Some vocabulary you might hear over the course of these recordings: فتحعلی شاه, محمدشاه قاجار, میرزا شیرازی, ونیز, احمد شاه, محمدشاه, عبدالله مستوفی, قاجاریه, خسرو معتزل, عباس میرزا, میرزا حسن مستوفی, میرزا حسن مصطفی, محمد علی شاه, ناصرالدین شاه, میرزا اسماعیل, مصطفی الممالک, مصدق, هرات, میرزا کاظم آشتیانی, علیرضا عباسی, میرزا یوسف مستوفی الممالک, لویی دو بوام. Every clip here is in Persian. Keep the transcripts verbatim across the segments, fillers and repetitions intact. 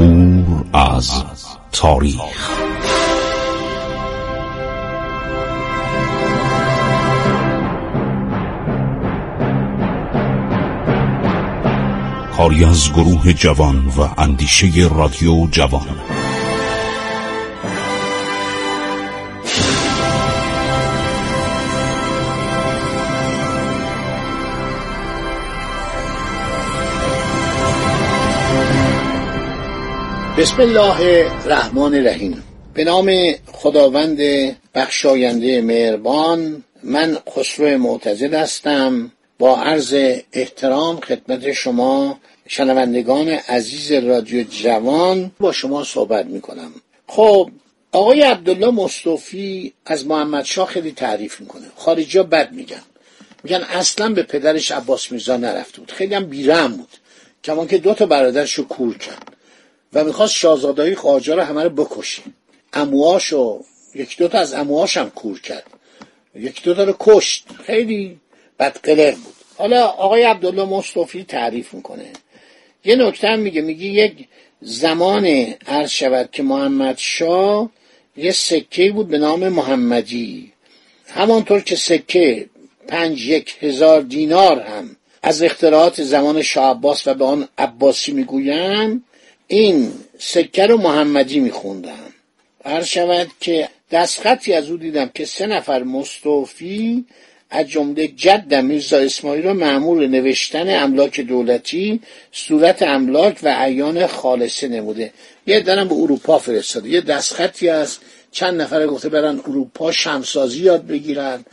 عبور از تاریخ. کاری از گروه جوان و اندیشه رادیو جوان. بسم الله الرحمن الرحیم. به نام خداوند بخشاینده مهربان. من خسرو معتزل هستم، با عرض احترام خدمت شما شنوندگان عزیز رادیو جوان با شما صحبت میکنم. خب آقای عبدالله مستوفی از محمدشاه خیلی تعریف میکنه. خارجی‌ها بد میگن، میگن اصلا به پدرش عباس میرزا نرفته بود، خیلی هم بیرحم بود، کمان که دوتا برادرش رو کور کرد و میخواست شاهزاده‌های قاجار رو همه رو بکشه. عموهاشو یکی دوتا از عموهاش هم کور کرد، یکی دوتا رو کشت، خیلی بدقلق بود. حالا آقای عبدالله مستوفی تعریف میکنه. یه نکته هم میگه، میگه یک زمان عرض شود که محمد شاه یه سکه بود به نام محمدی، همانطور که سکه پنج یک هزار دینار هم از اختراعات زمان شاه عباس و به آن عباسی میگویم، این سکه رو محمدی میخوندم. عرض شود که دستخطی از او دیدم که سه نفر مستوفی از جمله جد میرزا اسماعیل را مأمور نوشتن املاک دولتی، صورت املاک و عیان خالصه نموده. یه دارم به اروپا فرستاده. یه دستخطی است، چند نفر گفته برن اروپا شمسازی یاد بگیرن،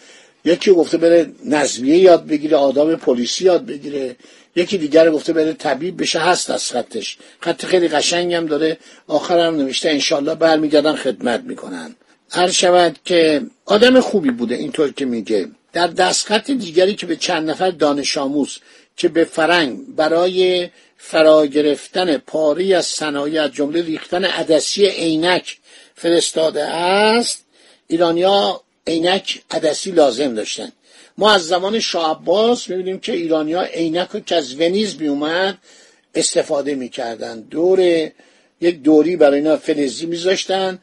یکی گفته بره نظمیه یاد بگیره، آداب پلیسی یاد بگیره، یکی دیگر گفته بره طبیب بشه. هست از خطش، خط خیلی قشنگم داره، آخرم نوشته انشالله برمیگردن خدمت میکنن. عرض شود که آدم خوبی بوده. اینطور که میگه در دستخط دیگری که به چند نفر دانش آموز که به فرنگ برای فرا گرفتن پاری از صنایع از جمله ریختن عدسی عینک فرستاده است، ایرانی‌ها عینک عدسی لازم داشتن. ما از زمان شاه عباس می‌بینیم که ایرانی‌ها عینک که از ونیز می‌اومد استفاده می‌کردن. دوره یک دوری برای اینا فلزی می‌ذاشتن.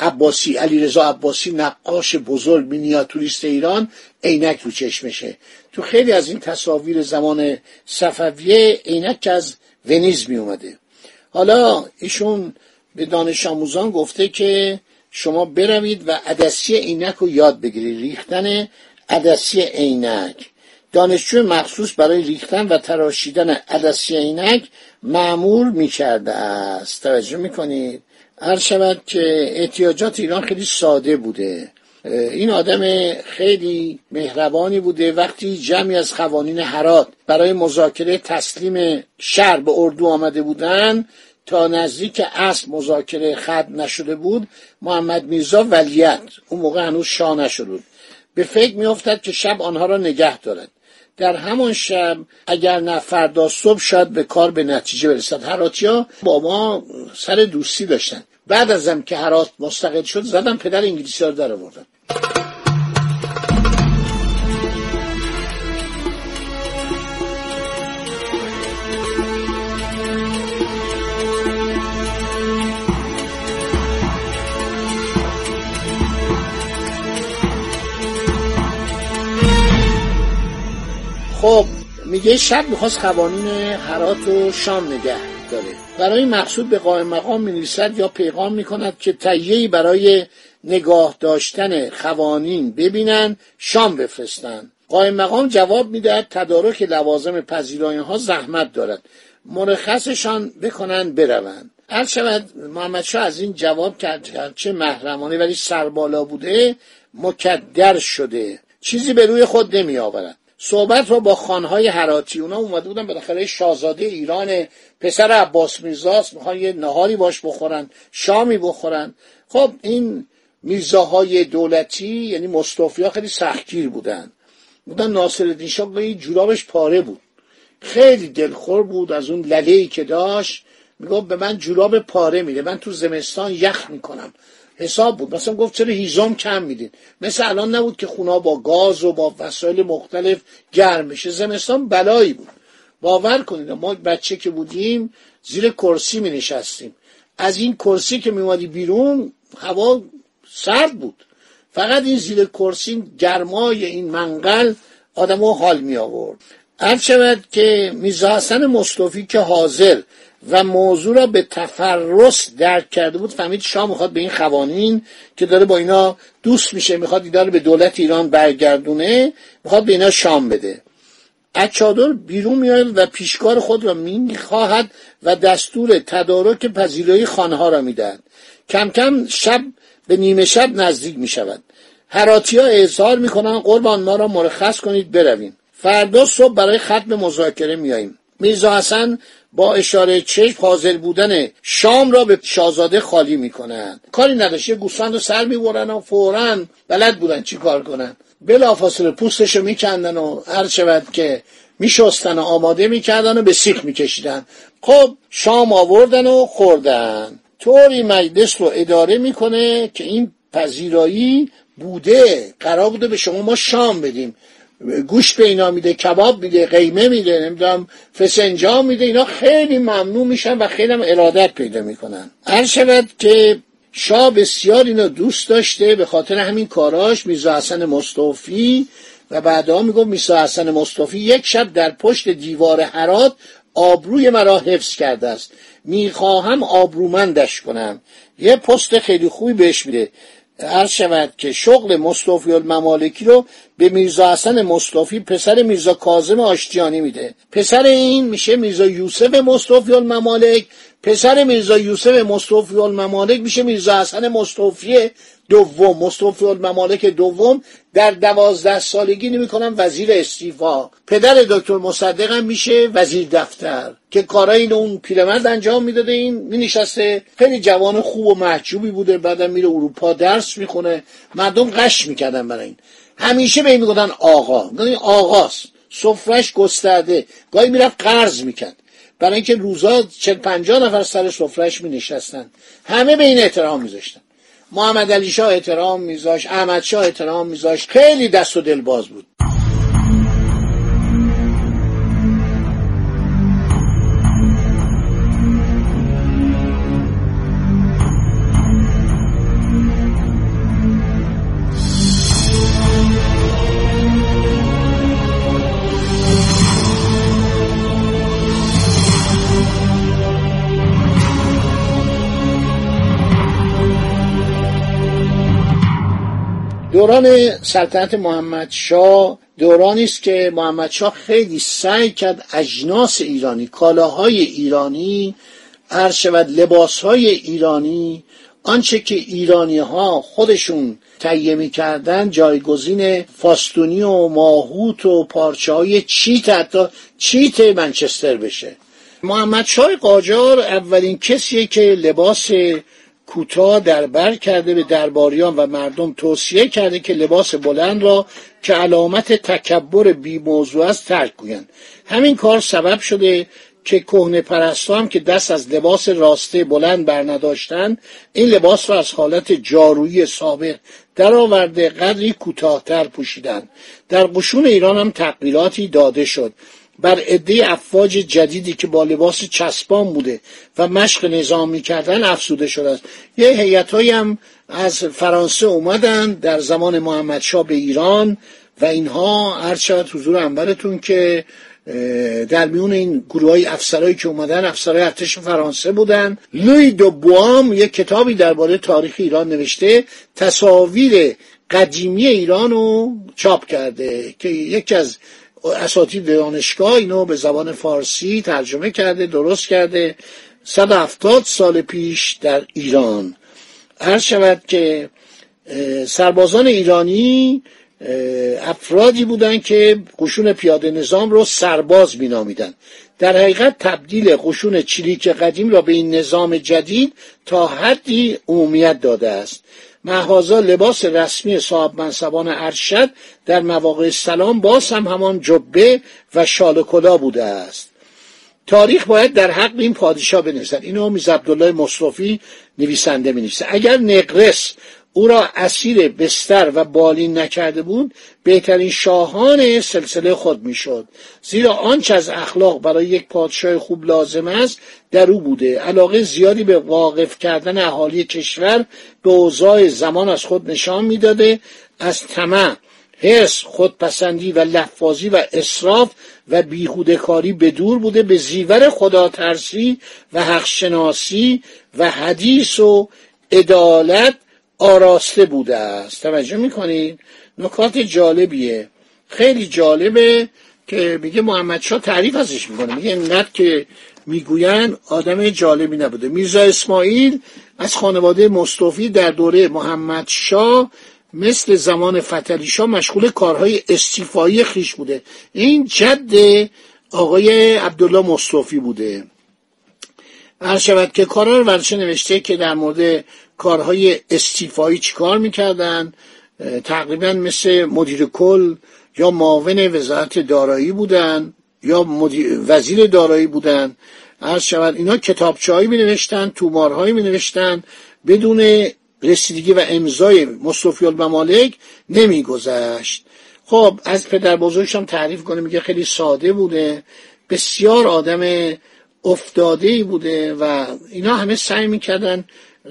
عباسی، علیرضا عباسی، نقاش بزرگ مینیاتوریست ایران، عینک رو چشمشه. تو خیلی از این تصاویر زمان صفویه عینک از ونیز می اومده. حالا ایشون به دانش آموزان گفته که شما بروید و عدسی عینک رو یاد بگیرید، ریختن عدسی عینک. دانشجو مخصوص برای ریختن و تراشیدن عدسی عینک مأمور می‌کرده است. توجه می‌کنید؟ عرض شود که احتیاجات ایران خیلی ساده بوده. این آدم خیلی مهربانی بوده. وقتی جمعی از خوانین هرات برای مذاکره تسلیم شهر به اردو آمده بودند، تا نزدیک عصر مذاکره ختم نشده بود. محمد میرزا ولیعت اون موقع هنوز شاه نشده بود، به فکر میافتد که شب آنها را نگه دارد. در همان شب اگر نه فردا صبح شاید به کار به نتیجه برسد. هراتی‌ها با ما سر دوستی داشتن. بعد از هم که هرات مستقل شد زدن پدر انگلیسی‌ها رو در آوردن. خب میگه شب میخواست قوانین هرات و شام نگه داره. برای مقصود به قائم مقام مینویسد یا پیغام میکند که تهیه‌ای برای نگاه داشتن قوانین ببینن شام بفرستن. قائم مقام جواب میدهد تدارک لوازم پذیرایی ها زحمت دارد، مرخصشان بکنن بروند. عرض شود محمدشاه از این جواب کرد چه محرمانه، ولی سربالا بوده مکدر شده، چیزی به روی خود نمی آورد. صحبت رو با خانهای هراتی، اونا اومده بودن بالاخره شاهزاده ایران پسر عباس میرزاست، میخوان یه نهاری باش بخورن، شامی بخورن. خب این میرزاهای دولتی یعنی مستوفی‌ها خیلی سختگیر بودن. بودن ناصرالدین شاه با این جورابش پاره بود، خیلی دلخور بود از اون لله‌ای که داشت. میگفت به من جوراب پاره میده، من تو زمستان یخ میکنم. حساب بود. مثلا گفت چرا هیزم کم میدین؟ مثلا الان نبود که خونه با گاز و با وسایل مختلف گرم بشه. زمستان بلایی بود. باور کنید ما بچه که بودیم زیر کرسی می نشستیم. از این کرسی که می اومدی بیرون هوا سرد بود، فقط این زیر کرسی گرمای این منقل آدمو حال می آورد. عرض شود که میرزا حسن مصطفی که حاضر و موضوع را به تفرس درک کرده بود، فهمید شاه میخواد به این قوانین که داره با اینا دوست میشه، میخواد اینا رو به دولت ایران برگردونه، میخواد به اینا شام بده. از چادر بیرون میاد و پیشکار خود را میخواهد و دستور تدارک پذیرایی خانها را میدهد. کم کم شب به نیمه شب نزدیک میشود. هراتی ها اظهار میکنن قربان ما را مرخص کنید برویم، فردا صبح برای ختم مذاکره میاییم. میرزا حسن با اشاره چشم حاضر بودن شام را به شاهزاده خالی میکنند. کاری نداشت، گوسفند رو سر میبرن و فوراً بلد بودن چی کار کنن، بلافاصله پوستش رو میکندن و هر شود که میشستن و آماده میکردن و به سیخ میکشیدن. خب شام آوردن و خوردن. طوری مجلس رو اداره میکنه که این پذیرایی بوده، قرار بوده به شما ما شام بدیم، گوشت به اینا میده، کباب میده، قیمه میده، نمیدونم فسنجان میده. اینا خیلی ممنون میشن و خیلی هم ارادت پیدا میکنن. عرض شود که شاه بسیار اینا دوست داشته، به خاطر همین کاراش میرزا حسن مستوفی و بعدا میگفت میرزا حسن مستوفی یک شب در پشت دیوار هرات آبروی مرا حفظ کرده است، میخواهم آبرومندش کنم. یه پست خیلی خوبی بهش میده. عرض شود که شغل مصطفی الممالکی رو به میرزا حسن مصطفی پسر میرزا کاظم آشتیانی میده. پسر این میشه میرزا یوسف مستوفی الممالک، پسر میرزا یوسف مستوفی الممالک میشه میرزا حسن مستوفی دوم. مصطفی الممالک دوم در دوازده سالگی نمی‌کنم وزیر استیفا. پدر دکتر مصدق هم میشه وزیر دفتر که کارای این اون پیرمرد انجام میداده. این مینشسته، خیلی جوان خوب و محجوبی بوده، بعدم میره اروپا درس میخونه. مردم قش میکردن برای این، همیشه به این میگفتن آقا، یعنی آقاست، سفرش گسترده. گاهی میرفت قرض میکرد برای اینکه روزا چهل پنجاه نفر سر سفرش مینشستن، همه به این احترام میذاشتن. محمد علی شاه احترام میذاشت، احمد شاه احترام میذاشت، خیلی دست و دل باز بود. دوران سلطنت محمدشاه دورانی است که محمدشاه خیلی سعی کرد اجناس ایرانی، کالاهای ایرانی، عرض شود لباسهای ایرانی، آنچه که ایرانی‌ها خودشون تهیه می‌کردن جایگزین فاستونی و ماهوت و پارچه‌های چیت، حتی چیت منچستر بشه. محمدشاه قاجار اولین کسیه که لباس کوتاه دربر کرده، به درباریان و مردم توصیه کرده که لباس بلند را که علامت تکبر بی موضوع است ترک گویند. همین کار سبب شده که کهنه پرستا هم که دست از لباس راسته بلند بر نداشتند، این لباس را از حالت جارویی سابق درآورده قدری کوتاه‌تر پوشیدند. در قشون ایران هم تغییراتی داده شد. بر عده افواج جدیدی که با لباس چسبان بوده و مشق نظام می‌کردن افسوده شده است. یه هیئت‌هایی هم از فرانسه اومدن در زمان محمدشاه به ایران و اینها عرض شود حضور انبرتون که در میون این گروهای افسرایی که اومدن افسرای ارتش فرانسه بودن. لویی دو بوام یک کتابی درباره تاریخ ایران نوشته، تصاویر قدیمی ایران رو چاپ کرده که یکی از اساتید دانشگاه اینو به زبان فارسی ترجمه کرده، درست کرده. صد و هفتاد سال پیش در ایران عرض شود که سربازان ایرانی افرادی بودند که قشون پیاده نظام رو سرباز مینامیدند. در حقیقت تبدیل قشون چریک قدیم را به این نظام جدید تا حدی عمومیت داده است. محاذا لباس رسمی صاحب منصبان ارشد در مواقع سلام باز هم همان جبه و شال و کلاه بوده است. تاریخ باید در حق این پادشاه بنویسد. اینو میرزا عبدالله مستوفی نویسنده مینویسه. اگر نقرس او را اسیر بستر و بالین نکرده بود، بهترین شاهان سلسله خود میشد، زیرا آنچه از اخلاق برای یک پادشاه خوب لازم است در او بوده. علاقه زیادی به واقف کردن اهالی کشور به اوضاع زمان از خود نشان میداده. از طمع، حس، خودپسندی و لفاظی و اسراف و بیهوده‌کاری به دور بوده، به زیور خداترسی و حقشناسی و حدیث و عدالت آراسته بوده است. توجه میکنید؟ نکات جالبیه، خیلی جالبه که میگه محمدشاه تعریف ازش میکنه، میگه اینقدر که میگوین آدم جالبی نبوده. میرزا اسماعیل از خانواده مستوفی در دوره محمدشاه مثل زمان فتحعلی شاه مشغول کارهای استیفایی خیش بوده. این جد آقای عبدالله مستوفی بوده. عرض شود که کارا رو ورشه نوشته که در مورد کارهای استیفایی چیکار میکردن، تقریبا مثل مدیر کل یا معاون وزارت دارایی بودن یا مدیر وزیر دارایی بودن. عرض شود اینا کتابچه‌ای مینوشتن، تومارهایی مینوشتن، بدون رسیدگی و امضای مصطفی الممالک نمیگذشت. خب از پدر بزرگش هم تعریف کنه، میگه خیلی ساده بوده، بسیار آدم افتاده‌ای بوده و اینا همه سعی میکردن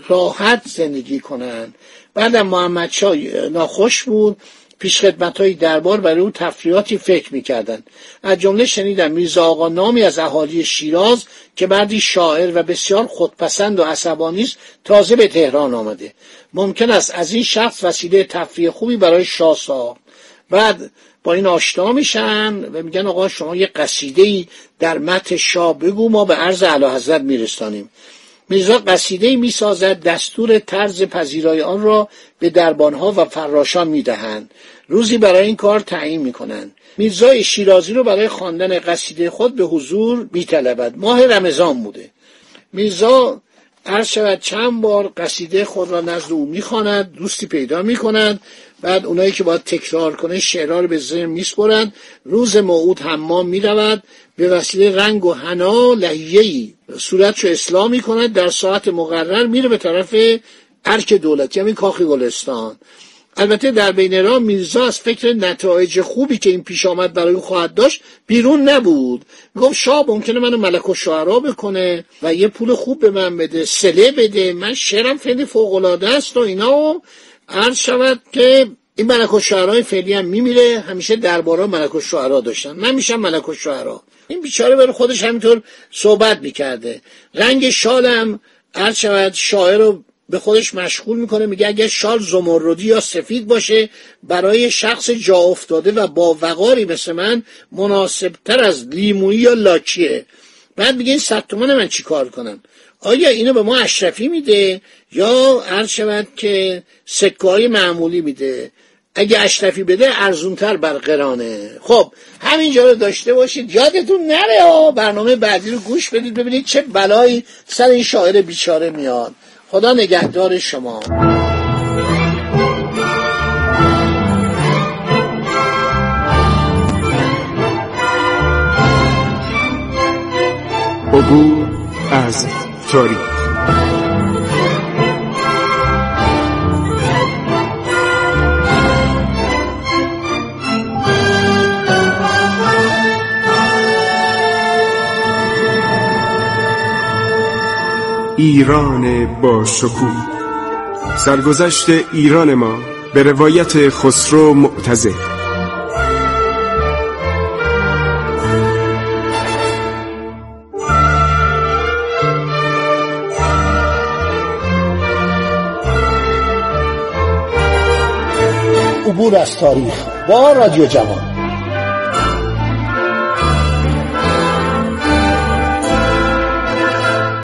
راحت زندگی کنن. بعد محمدشاه ناخوش بود، پیش خدمت‌های دربار برای او تفریحاتی فکر می‌کردند. از جمله شنیدم میرزا آقا نامی از اهالی شیراز که مردی شاعر و بسیار خودپسند و عصبانی است تازه به تهران آمده، ممکن است از این شخص وسیله تفریح خوبی برای شاه ساخت. بعد با این آشنا میشن و میگن آقا شما یه قصیده‌ای در متن شاه بگو، ما به عرض اعلیحضرت میرسانیم. میرزا قصیده‌ای میسازد، دستور طرز پذیرای آن را به دربانها و فراشان میدهند، روزی برای این کار تعیین میکنند. میرزا شیرازی رو برای خواندن قصیده خود به حضور میطلبد. ماه رمضان بوده. میرزا عرض شود چند بار قصیده خود را نزد او میخواند، دوستی پیدا میکند. بعد اونایی که باید تکرار کنه شعرها رو به ذهن میسپرند. روز موعود حمام میرود، به وسیله رنگ و حنا لحیه‌ای صورتشو اصلاح میکند، در ساعت مقرر میره به طرف ارک دولتی، همین کاخ گلستان. البته در بین راه میرزا از فکر نتایج خوبی که این پیش آمد برای او خواهد داشت بیرون نبود. گفت شاه ممکنه منو ملک الشعرا بکنه و یه پول خوب به من بده، سله بده، من شعرم خیلی فوق العاده است و اینا. عرض شود که این ملک الشعرای فعلی هم میمیره، همیشه دربارا ملک الشعرا داشتن، من میشم ملک الشعرا. این بیچاره برای خودش همینطور صحبت میکرده. رنگ شالم عرض شود شاعر رو به خودش مشغول میکنه، میگه اگر شال زمردی یا سفید باشه برای شخص جا افتاده و با وقاری مثل من مناسبتر از لیمویی یا لاکیه. بعد میگه این صد تومن من چی کار کنم؟ آیا اینو به ما اشرفی میده یا عرض شود که سکه های معمولی میده؟ اگه اشرفی بده ارزونتر بر قرانه. خب همینجا رو داشته باشید، یادتون نره ها. برنامه بعدی رو گوش بدید ببینید چه بلایی سر این شاعر بیچاره میاد. خدا نگهدار شما. عبور از تاریخ. ایران با شکوه. سرگذشت ایران ما به روایت خسرو معتزل. عبور از تاریخ با رادیو جوان.